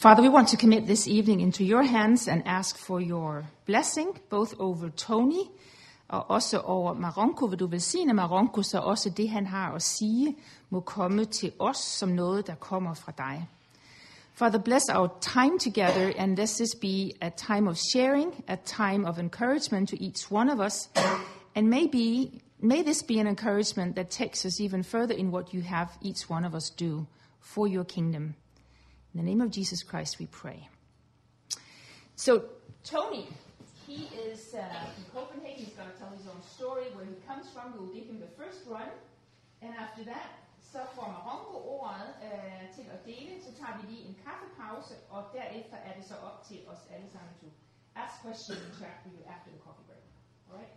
Father, we want to commit this evening into your hands and ask for your blessing, both over Tony og også over Marokko. Vil du velsigne Marokko, så også det, han har at sige, må komme til os som noget, der kommer fra dig. Father, bless our time together, and let this be a time of sharing, a time of encouragement to each one of us, and may this be an encouragement that takes us even further in what you have each one of us do for your kingdom. In the name of Jesus Christ, we pray. So Tony, he is in Copenhagen. He's going to tell his own story, where he comes from. We'll give him the first run, and after that, så får Marokko ordet til at dele, så tager vi lige en kaffepause, og derefter er det så op til os alle sammen to ask questions and chat with you after the coffee break. All right?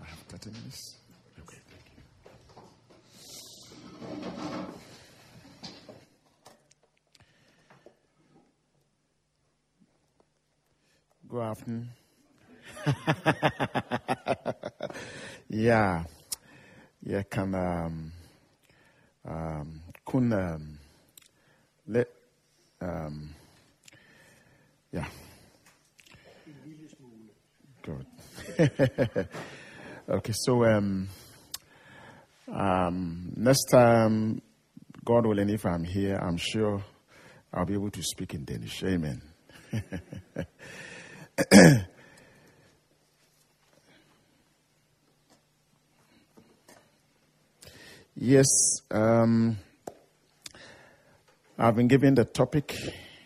I have 30 minutes. Okay, thank you. God aften. Ja. Jeg kan kun lidt ja. En lille smule. Godt. Okay, så next time, God willing, if I'm here, I'm sure I'll be able to speak in Danish. Amen. Yes, I've been given the topic,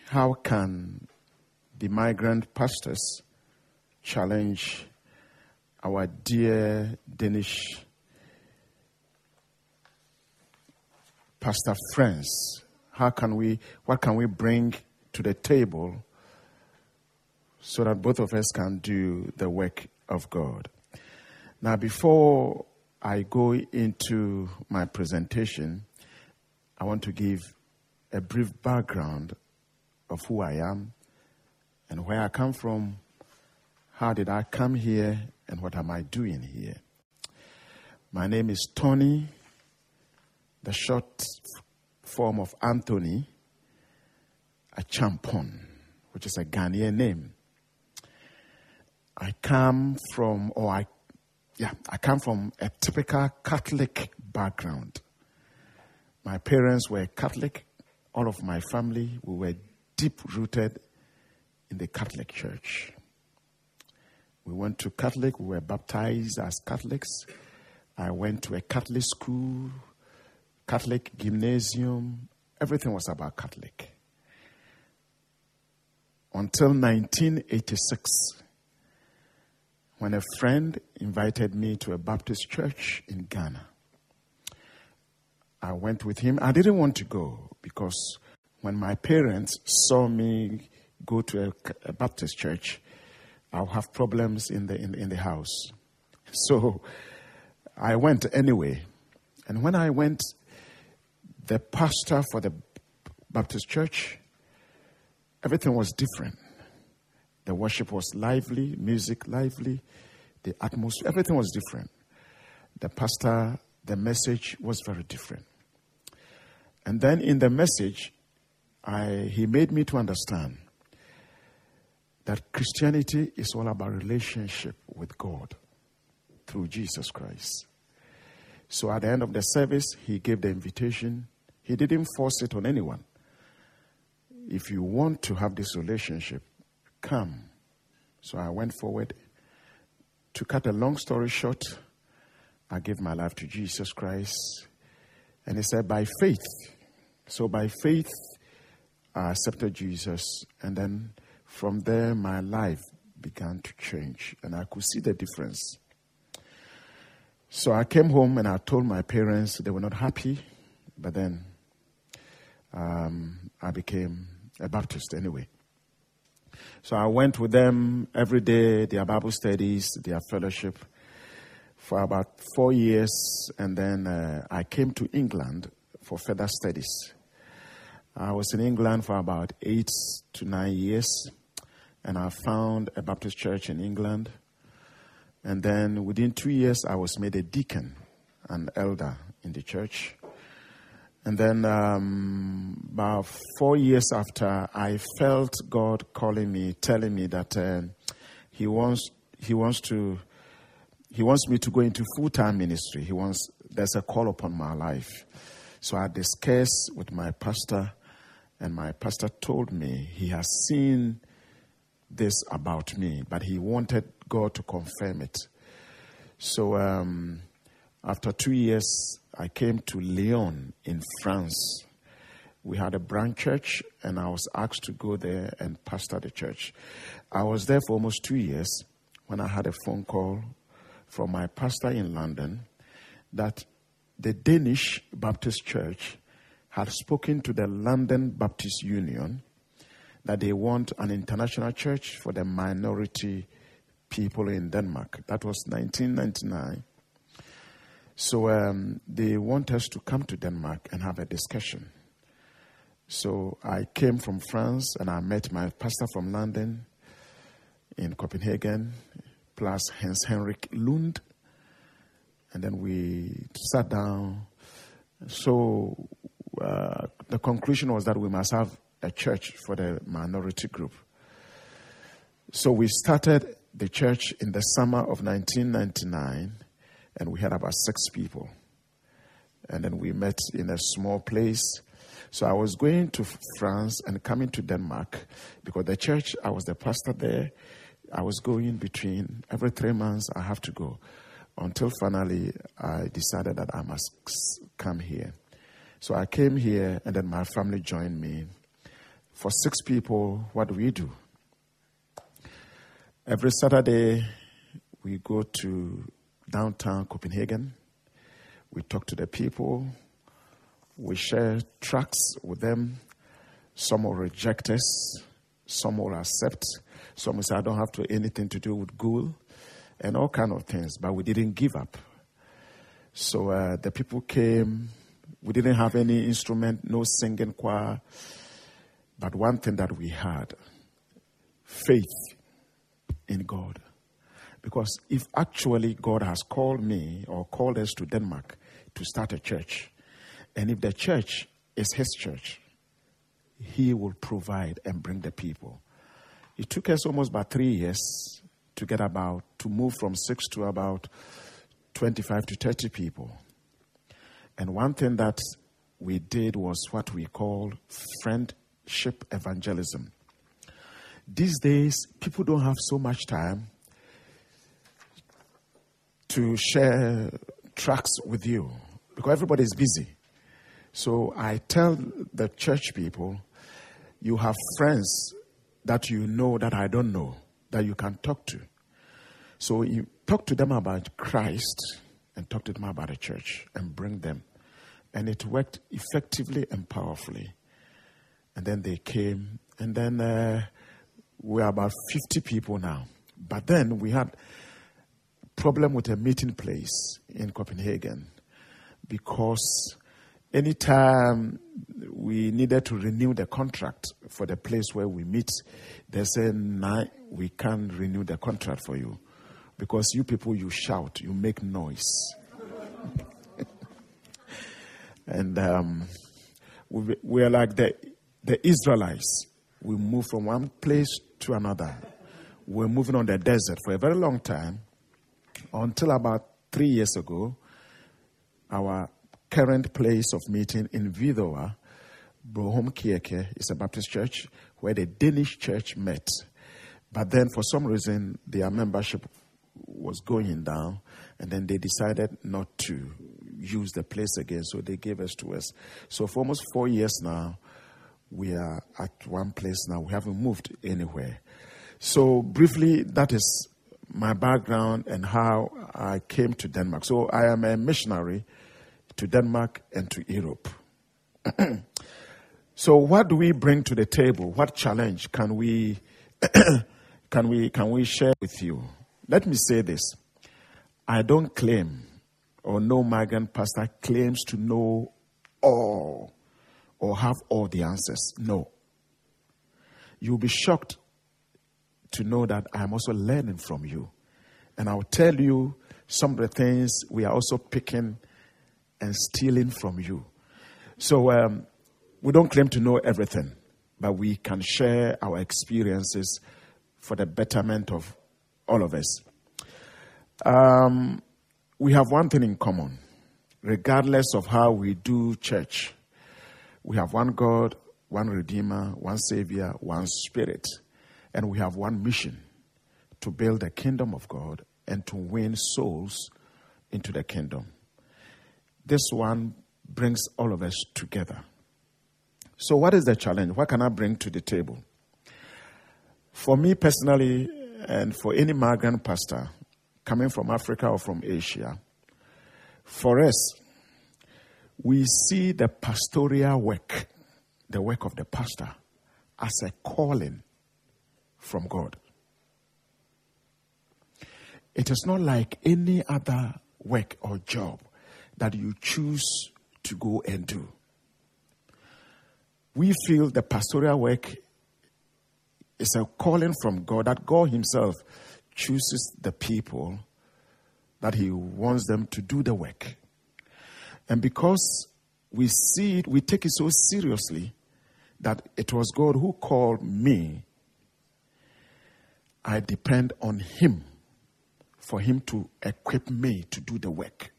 how can the migrant pastors challenge our dear Danish pastor friends? What can we bring to the table so that both of us can do the work of God? Now, before I go into my presentation, I want to give a brief background of who I am and where I come from, how did I come here, and what am I doing here. My name is Tony, the short form of Anthony Achampong, which is a Ghanaian name. I come from a typical Catholic background. My parents were Catholic. All of my family, we were deep-rooted in the Catholic Church. We went to Catholic. We were baptized as Catholics. I went to a Catholic school, Catholic gymnasium. Everything was about Catholic. Until 1986. When a friend invited me to a Baptist church in Ghana. I went with him. I didn't want to go because when my parents saw me go to a Baptist church, I'll have problems in the house. So I went anyway. And when I went, the pastor for the Baptist church, everything was different. The worship was lively, music lively, the atmosphere, everything was different. The pastor, the message was very different. And then in the message, he made me to understand that Christianity is all about relationship with God through Jesus Christ. So at the end of the service, he gave the invitation. He didn't force it on anyone. If you want to have this relationship, come. So I went forward. To cut a long story short, I gave my life to Jesus Christ. And he said, by faith. So by faith, I accepted Jesus. And then from there, my life began to change. And I could see the difference. So I came home and I told my parents. They were not happy. But then I became a Baptist anyway. So I went with them every day, their Bible studies, their fellowship for about 4 years. And then I came to England for further studies. I was in England for about 8 to 9 years. And I found a Baptist church in England. And then within 2 years, I was made a deacon, an elder in the church. And then about 4 years after, I felt God calling me, telling me that He wants me to go into full-time ministry. There's a call upon my life. So I discussed with my pastor, and my pastor told me he has seen this about me, but he wanted God to confirm it. So after 2 years, I came to Lyon in France. We had a branch church, and I was asked to go there and pastor the church. I was there for almost 2 years when I had a phone call from my pastor in London that the Danish Baptist Church had spoken to the London Baptist Union that they want an international church for the minority people in Denmark. That was 1999. So they want us to come to Denmark and have a discussion. So I came from France and I met my pastor from London in Copenhagen, plus Hans-Henrik Lund. And then we sat down. So the conclusion was that we must have a church for the minority group. So we started the church in the summer of 1999, and we had about 6 people. And then we met in a small place. So I was going to France and coming to Denmark because the church, I was the pastor there. I was going between every 3 months I have to go until finally I decided that I must come here. So I came here and then my family joined me. For 6 people, what do? Every Saturday we go to downtown Copenhagen. We talk to the people. We share tracts with them. Some will reject us. Some will accept. Some will say, I don't have to anything to do with Google and all kind of things. But we didn't give up. So the people came. We didn't have any instrument, no singing choir. But one thing that we had, faith in God. Because if actually God has called me or called us to Denmark to start a church, and if the church is his church, he will provide and bring the people. It took us almost about 3 years to get about, to move from 6 to about 25 to 30 people. And one thing that we did was what we call friendship evangelism. These days, people don't have so much time to share tracts with you because everybody is busy. So I tell the church people, you have friends that you know that I don't know, that you can talk to. So you talk to them about Christ and talk to them about the church and bring them. And it worked effectively and powerfully. And then they came. And then we're about 50 people now. But then we had a problem with a meeting place in Copenhagen because anytime we needed to renew the contract for the place where we meet, they said, no, we can't renew the contract for you because you people, you shout, you make noise. And we are like the Israelites. We move from one place to another. We're moving on the desert for a very long time until about 3 years ago, our current place of meeting in Vidoa, Brorson Kirke, is a Baptist church where the Danish church met. But then for some reason, their membership was going down, and then they decided not to use the place again, so they gave us to us. So for almost 4 years now, we are at one place now. We haven't moved anywhere. So briefly, that is my background and how I came to Denmark. So I am a missionary to Denmark and to Europe. So what do we bring to the table? What challenge can we can we share with you? Let me say this. I don't claim, or no migrant pastor claims to know all or have all the answers. No. You'll be shocked to know that I'm also learning from you. And I'll tell you some of the things we are also picking and stealing from you. So We don't claim to know everything, but we can share our experiences for the betterment of all of us. We have one thing in common. Regardless of how we do church, we have one God, one Redeemer, one Savior, one Spirit, and we have one mission: to build the kingdom of God and to win souls into the kingdom. This one brings all of us together. So what is the challenge? What can I bring to the table? For me personally, and for any migrant pastor coming from Africa or from Asia, for us, we see the pastoral work, the work of the pastor, as a calling from God. It is not like any other work or job that you choose to go and do. We feel the pastoral work is a calling from God, that God himself chooses the people that he wants them to do the work. And because we see it, we take it so seriously that it was God who called me. I depend on him for him to equip me to do the work.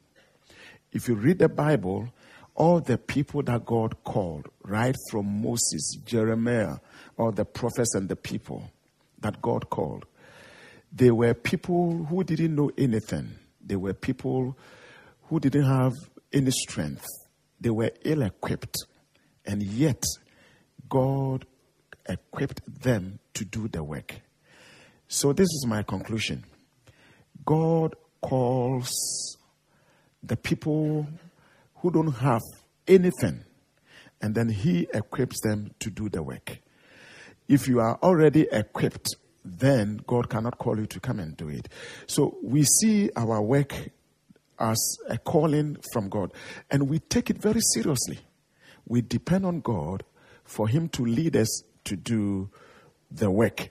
If you read the Bible, all the people that God called, right from Moses, Jeremiah, all the prophets and the people that God called, they were people who didn't know anything. They were people who didn't have any strength. They were ill-equipped. And yet, God equipped them to do the work. So this is my conclusion. God calls the people who don't have anything, and then he equips them to do the work. If you are already equipped, then God cannot call you to come and do it. So we see our work as a calling from God, and we take it very seriously. We depend on God for him to lead us to do the work.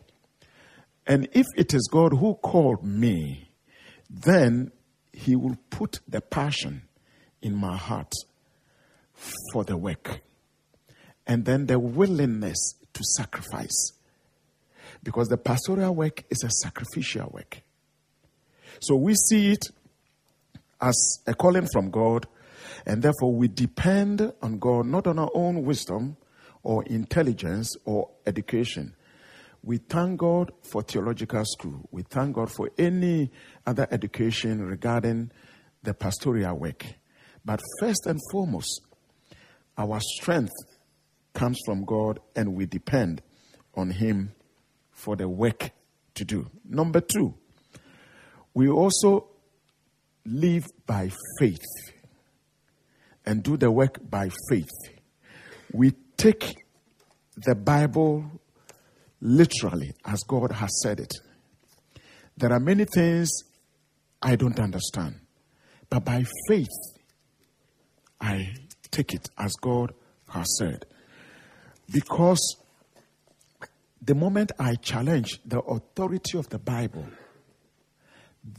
And if it is God who called me, then he will put the passion in my heart for the work, and then the willingness to sacrifice, because the pastoral work is a sacrificial work. So we see it as a calling from God, and therefore we depend on God, not on our own wisdom or intelligence or education. We thank God for theological school. We thank God for any other education regarding the pastoral work. But first and foremost, our strength comes from God, and we depend on him for the work to do. Number two, we also live by faith and do the work by faith. We take the Bible literally as God has said it. There are many things I don't understand, but by faith, I take it as God has said. Because the moment I challenge the authority of the Bible,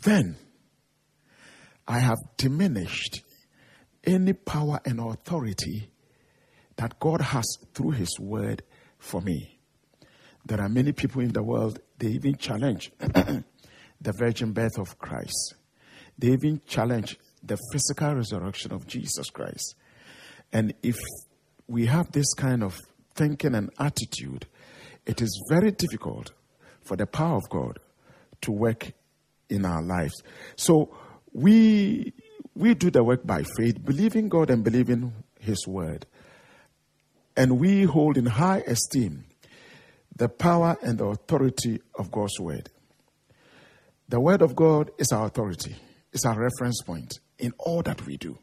then I have diminished any power and authority that God has through his word for me. There are many people in the world, they even challenge the virgin birth of Christ. They even challenge the physical resurrection of Jesus Christ. And if we have this kind of thinking and attitude, it is very difficult for the power of God to work in our lives. So we do the work by faith, believing God and believing his word. And we hold in high esteem the power and the authority of God's word. The word of God is our authority. It's our reference point in all that we do.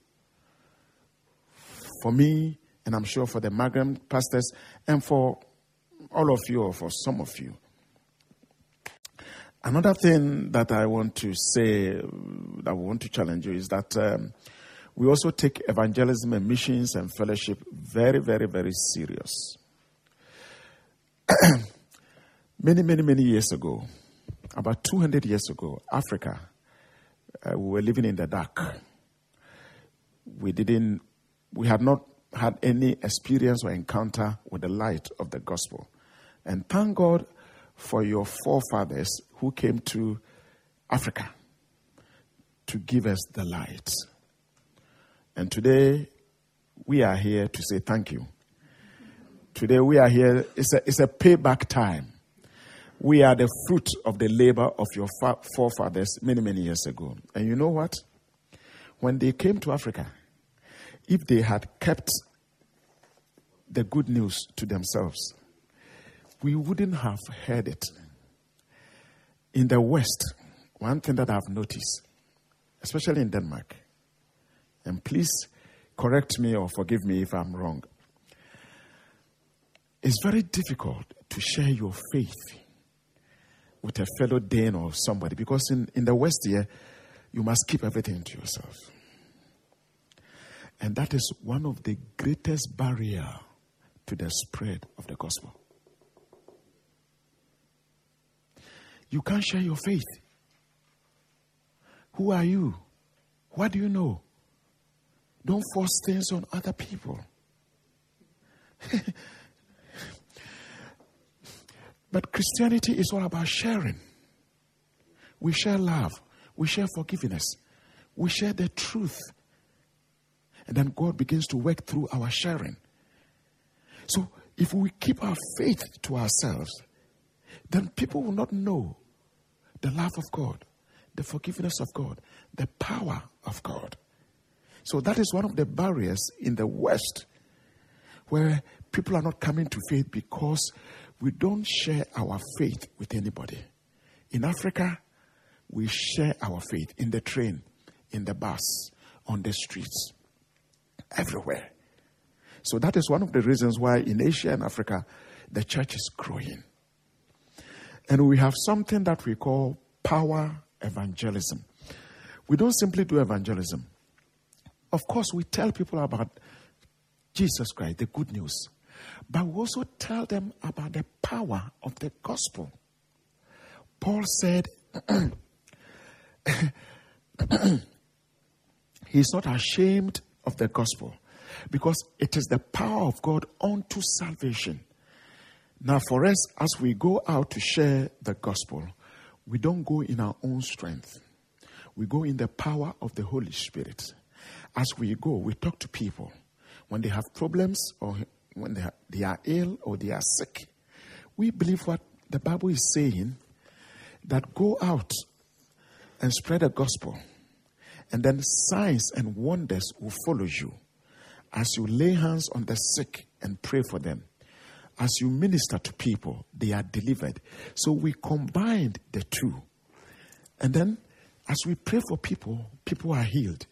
For me, and I'm sure for the migrant pastors, and for all of you, or for some of you. Another thing that I want to say, that I want to challenge you, is that we also take evangelism and missions and fellowship very, very, very serious. Many years ago, about 200 years ago, Africa, we were living in the dark. We had not had any experience or encounter with the light of the gospel. And thank God for your forefathers who came to Africa to give us the light. And today, we are here to say thank you. Today, we are here. It's a payback time. We are the fruit of the labor of your forefathers many, many years ago. And you know what? When they came to Africa, if they had kept the good news to themselves, we wouldn't have heard it. In the West, one thing that I've noticed, especially in Denmark, and please correct me or forgive me if I'm wrong, it's very difficult to share your faith with a fellow Dane or somebody, because in the West here, you must keep everything to yourself. And that is one of the greatest barriers to the spread of the gospel. You can't share your faith. Who are you? What do you know? Don't force things on other people. But Christianity is all about sharing. We share love. We share forgiveness. We share the truth. And then God begins to work through our sharing. So if we keep our faith to ourselves, then people will not know the love of God, the forgiveness of God, the power of God. So that is one of the barriers in the West, where people are not coming to faith because we don't share our faith with anybody. In Africa, we share our faith in the train, in the bus, on the streets, everywhere. So that is one of the reasons why in Asia and Africa, the church is growing. And we have something that we call power evangelism. We don't simply do evangelism. Of course, we tell people about Jesus Christ, the good news. But we also tell them about the power of the gospel. Paul said, he's not ashamed of the gospel, because it is the power of God unto salvation. Now, for us, as we go out to share the gospel, we don't go in our own strength. We go in the power of the Holy Spirit. As we go, we talk to people. When they have problems, or when they are ill, or they are sick, we believe what the Bible is saying, that go out and spread the gospel, and then signs and wonders will follow you as you lay hands on the sick and pray for them. As you minister to people, they are delivered. So we combined the two. And then as we pray for people, people are healed.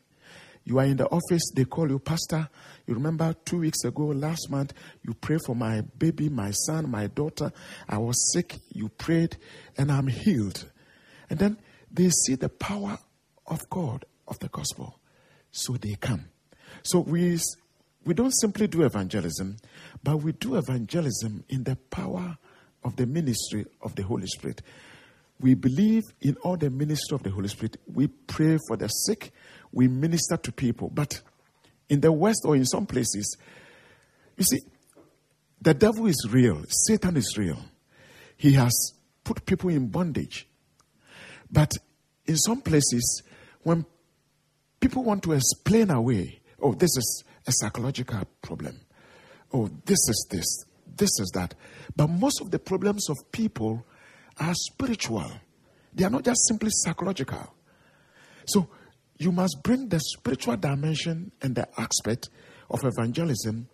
You are in the office, they call you, Pastor, you remember 2 weeks ago, last month, you prayed for my baby, my son, my daughter. I was sick, you prayed, and I'm healed. And then they see the power of God, of the gospel. So they come. So we don't simply do evangelism, but we do evangelism in the power of the ministry of the Holy Spirit. We believe in all the ministry of the Holy Spirit. We pray for the sick. We minister to people. But in the West, or in some places, you see, the devil is real. Satan is real. He has put people in bondage. But in some places, when people want to explain away, oh, this is a psychological problem. Oh, this is this. This is that. But most of the problems of people are spiritual. They are not just simply psychological. So you must bring the spiritual dimension and the aspect of evangelism,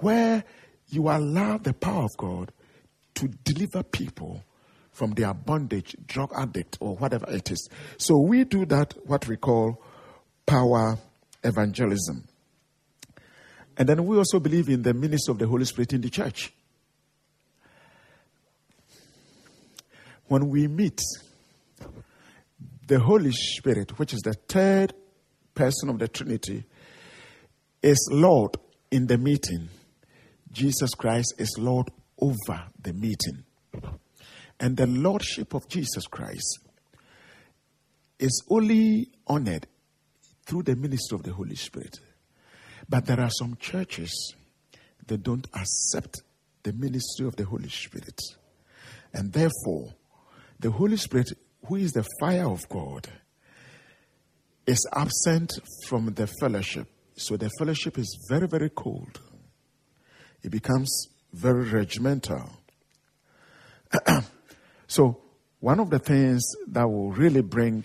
where you allow the power of God to deliver people from their bondage, drug addict, or whatever it is. So we do that, what we call power evangelism. And then we also believe in the ministry of the Holy Spirit in the church. When we meet, the Holy Spirit, which is the third person of the Trinity, is Lord in the meeting. Jesus Christ is Lord over the meeting. And the Lordship of Jesus Christ is only honored through the ministry of the Holy Spirit. But there are some churches that don't accept the ministry of the Holy Spirit. And therefore, the Holy Spirit, who is the fire of God, is absent from the fellowship. So the fellowship is very, very cold. It becomes very regimental. So one of the things that will really bring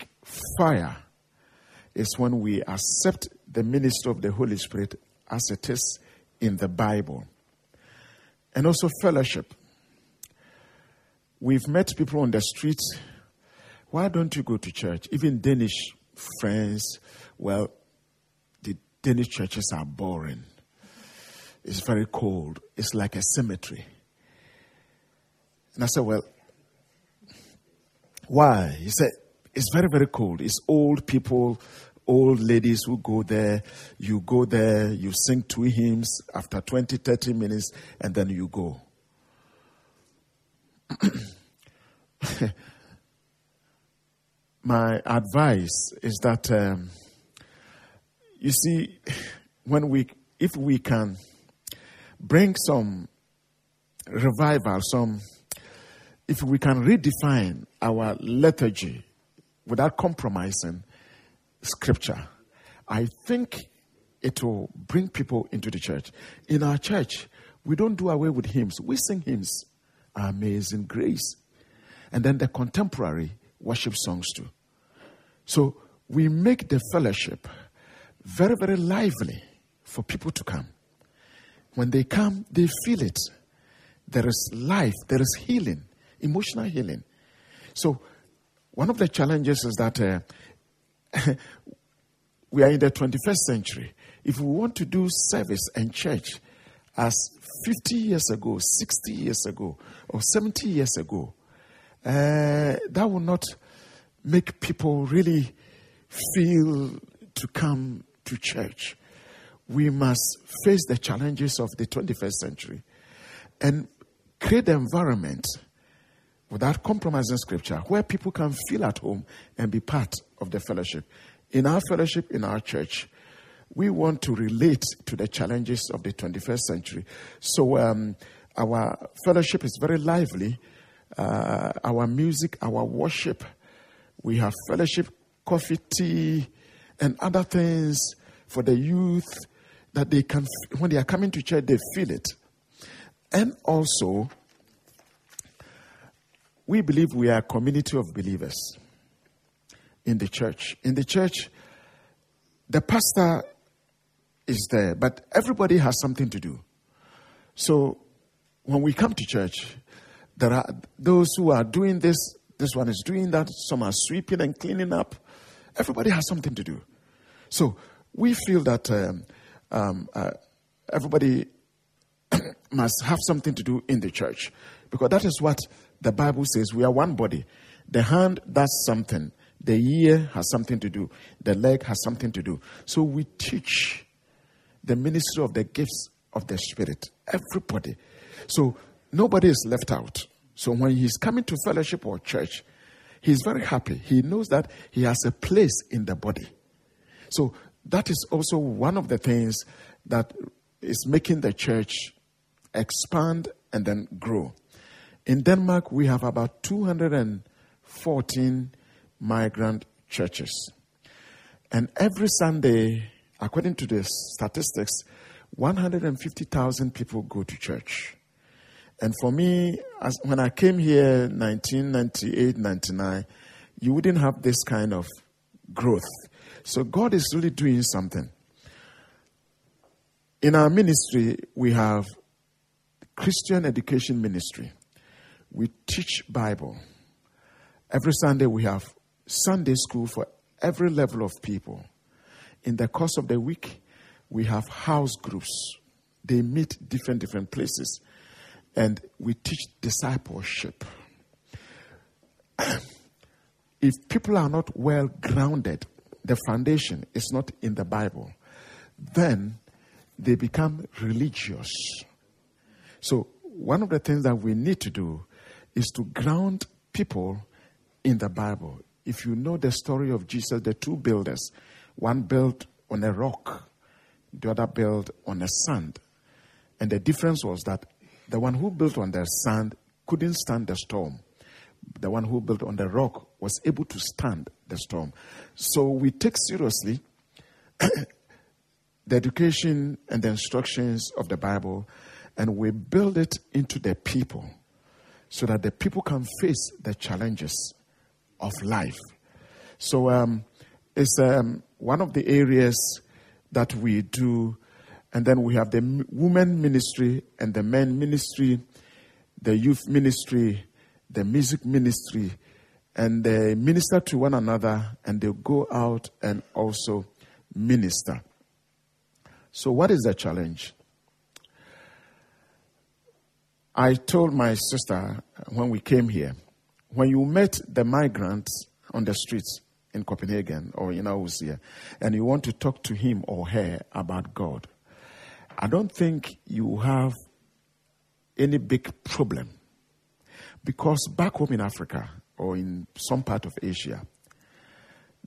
fire is when we accept the ministry of the Holy Spirit as it is in the Bible. And also fellowship. We've met people on the street. Why don't you go to church? Even Danish friends, well, the Danish churches are boring. It's very cold. It's like a cemetery. And I said, well, why? He said, it's very, very cold. It's old people, old ladies who go there. You go there, you sing 2 hymns after 20, 30 minutes, and then you go. My advice is that, you see, if we can bring some revival, if we can redefine our liturgy without compromising Scripture, I think it will bring people into the church. In our church, we don't do away with hymns. We sing hymns, Amazing Grace, and then the contemporary worship songs too. So we make the fellowship very, very lively for people to come. When they come, they feel it. There is life, there is healing, emotional healing. So one of the challenges is that we are in the 21st century. If we want to do service and church as 50 years ago, 60 years ago, or 70 years ago, that will not make people really feel to come to church. We must face the challenges of the 21st century and create an environment without compromising Scripture where people can feel at home and be part of the fellowship. In our fellowship, in our church, we want to relate to the challenges of the 21st century. So our fellowship is very lively. Our music, our worship, we have fellowship, coffee, tea, and other things for the youth, that they can, when they are coming to church, they feel it. And also, we believe we are a community of believers in the church. In the church, the pastor is there, but everybody has something to do. So when we come to church, there are those who are doing this, this one is doing that, some are sweeping and cleaning up. Everybody has something to do. So we feel that everybody must have something to do in the church, because that is what the Bible says. We are one body. The hand does something. The ear has something to do. The leg has something to do. So we teach the ministry of the gifts of the Spirit. Everybody. So nobody is left out. So when he's coming to fellowship or church, he's very happy. He knows that he has a place in the body. So that is also one of the things that is making the church expand and then grow. In Denmark, we have about 214 migrant churches. And every Sunday, according to the statistics, 150,000 people go to church. And for me, when I came here in 1998, 99, you wouldn't have this kind of growth. So God is really doing something. In our ministry, we have Christian education ministry. We teach Bible. Every Sunday, we have Sunday school for every level of people. In the course of the week, we have house groups. They meet different places. And we teach discipleship. If people are not well grounded, the foundation is not in the Bible, then they become religious. So one of the things that we need to do is to ground people in the Bible. If you know the story of Jesus, the 2 builders, one built on a rock The other built on a sand. And the difference was that the one who built on the sand couldn't stand the storm. The one who built on the rock was able to stand the storm. So we take seriously the education and the instructions of the Bible, and we build it into the people so that the people can face the challenges of life. So it's one of the areas that we do. And then we have the women ministry and the men ministry, the youth ministry, the music ministry, and they minister to one another, and they go out and also minister. So what is the challenge? I told my sister when we came here, when you met the migrants on the streets in Copenhagen or in Aarhus, and you want to talk to him or her about God, I don't think you have any big problem. Because back home in Africa or in some part of Asia,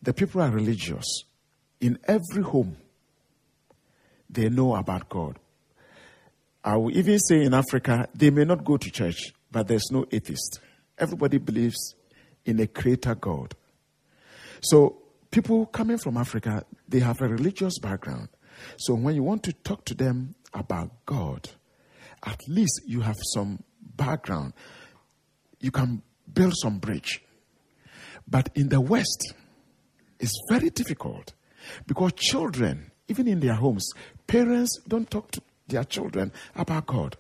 the people are religious. In every home, they know about God. I will even say in Africa, they may not go to church, but there's no atheist. Everybody believes in a creator God. So people coming from Africa, they have a religious background. So when you want to talk to them about God, at least you have some background. You can build some bridge. But in the West, it's very difficult because children, even in their homes, parents don't talk to their children about God.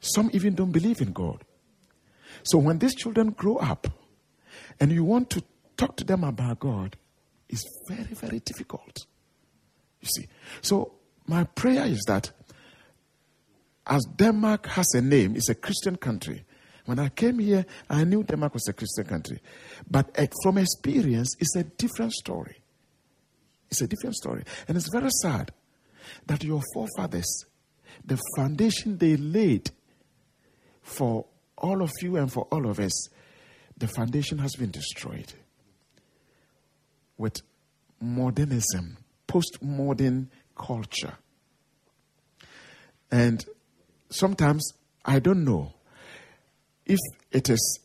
Some even don't believe in God. So when these children grow up and you want to talk to them about God, it's very, very difficult. You see, so my prayer is that as Denmark has a name, it's a Christian country. When I came here, I knew Denmark was a Christian country. But from experience, it's a different story. It's a different story. And it's very sad that your forefathers, the foundation they laid for all of you and for all of us, the foundation has been destroyed with modernism, postmodern culture. And sometimes I don't know if it is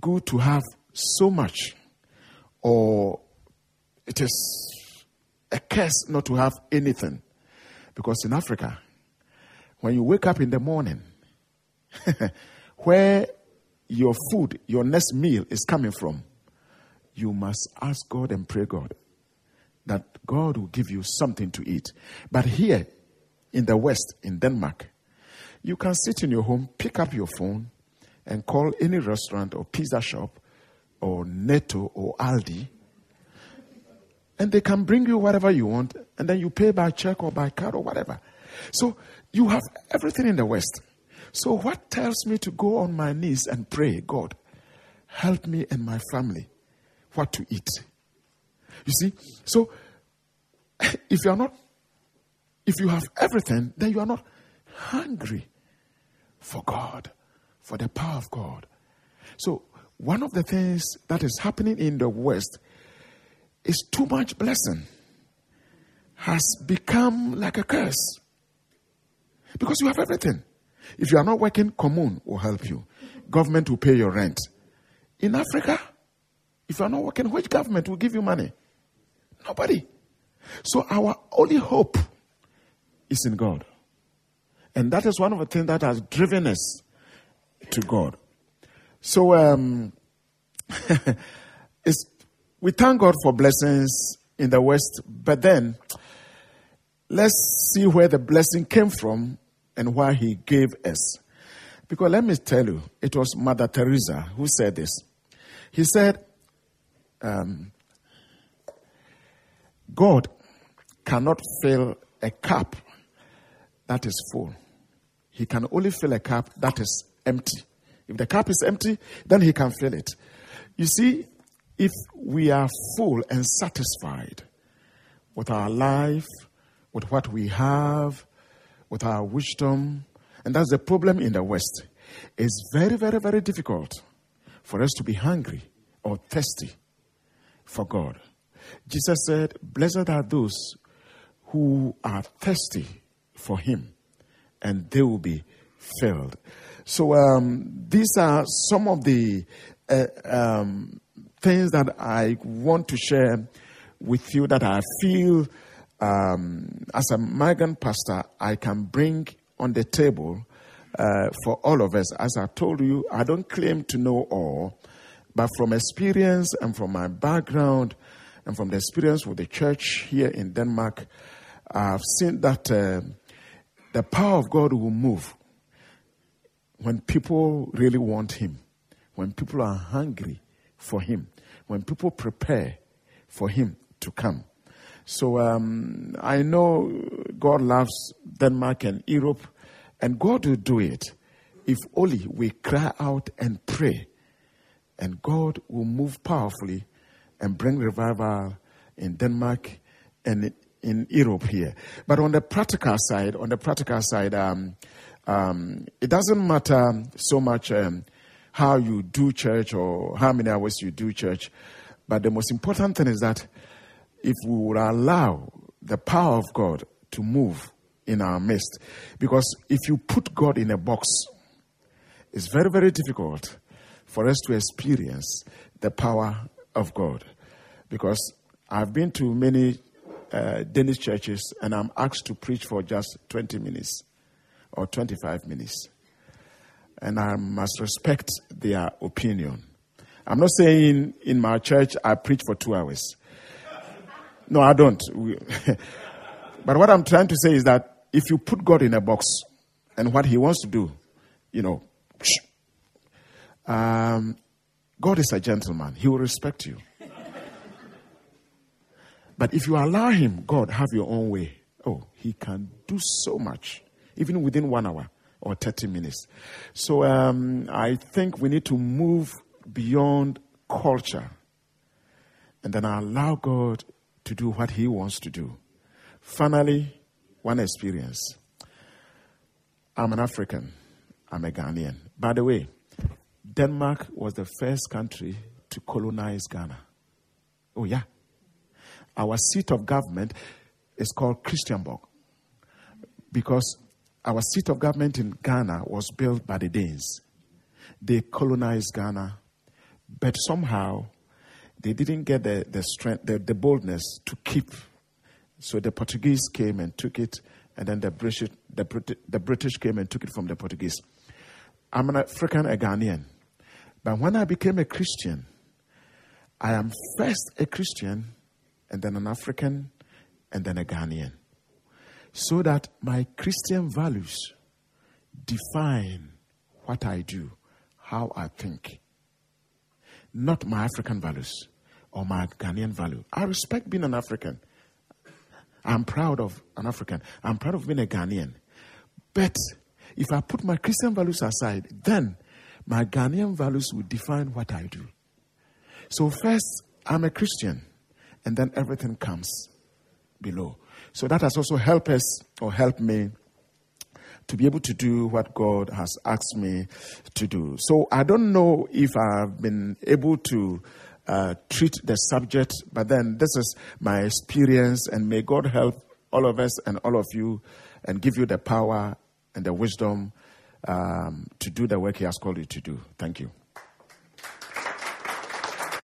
good to have so much or it is a curse not to have anything. Because in Africa, when you wake up in the morning, where your food, your next meal is coming from, you must ask God and pray God that God will give you something to eat. But here in the West, in Denmark, you can sit in your home, pick up your phone, and call any restaurant or pizza shop or Netto or Aldi, and they can bring you whatever you want, and then you pay by check or by card or whatever. So you have everything in the West. So what tells me to go on my knees and pray, God, help me and my family what to eat? You see, so if you have everything, then you are not hungry for God, for the power of God. So one of the things that is happening in the West is too much blessing has become like a curse. Because you have everything. If you are not working, commune will help you. Government will pay your rent. In Africa, if you are not working, which government will give you money? Nobody. So our only hope is in God. And that is one of the things that has driven us to God. So we thank God for blessings in the West, but then let's see where the blessing came from and why he gave us. Because let me tell you, it was Mother Teresa who said this. He said, God cannot fill a cup that is full. He can only fill a cup that is empty. If the cup is empty, then he can fill it. You see, if we are full and satisfied with our life, with what we have, with our wisdom, and that's the problem in the West, it's very, very, very difficult for us to be hungry or thirsty for God. Jesus said, blessed are those who are thirsty for him, and they will be filled. So these are some of the things that I want to share with you that I feel as a migrant pastor I can bring on the table for all of us. As I told you, I don't claim to know all, but from experience and from my background and from the experience with the church here in Denmark, I've seen that the power of God will move when people really want him, when people are hungry for him, when people prepare for him to come. So I know God loves Denmark and Europe, and God will do it if only we cry out and pray. And God will move powerfully and bring revival in Denmark and in Europe here. But on the practical side, it doesn't matter so much how you do church or how many hours you do church. But the most important thing is that if we would allow the power of God to move in our midst, because if you put God in a box, it's very, very difficult for us to experience the power of God. Because I've been to many Danish churches and I'm asked to preach for just 20 minutes or 25 minutes. And I must respect their opinion. I'm not saying in my church I preach for 2 hours. No, I don't. But what I'm trying to say is that if you put God in a box and what he wants to do, you know, God is a gentleman. He will respect you. But if you allow him, God, have your own way, oh, he can do so much, even within 1 hour or 30 minutes. So I think we need to move beyond culture and then allow God to do what he wants to do. Finally, one experience. I'm an African. I'm a Ghanaian. By the way, Denmark was the first country to colonize Ghana. Oh, yeah. Our seat of government is called Christiansborg because our seat of government in Ghana was built by the Danes. They colonized Ghana, but somehow they didn't get the strength, the boldness to keep. So the Portuguese came and took it, and then the British came and took it from the Portuguese. I'm an African, a Ghanaian. But when I became a Christian, I am first a Christian, and then an African, and then a Ghanaian. So that my Christian values define what I do, how I think. Not my African values or my Ghanaian value. I respect being an African. I'm proud of an African. I'm proud of being a Ghanaian. But if I put my Christian values aside, then my Ghanaian values will define what I do. So first, I'm a Christian, and then everything comes below. So that has also helped us or helped me to be able to do what God has asked me to do. So I don't know if I've been able to treat the subject, but then this is my experience, and may God help all of us and all of you and give you the power and the wisdom to do the work he has called you to do. Thank you.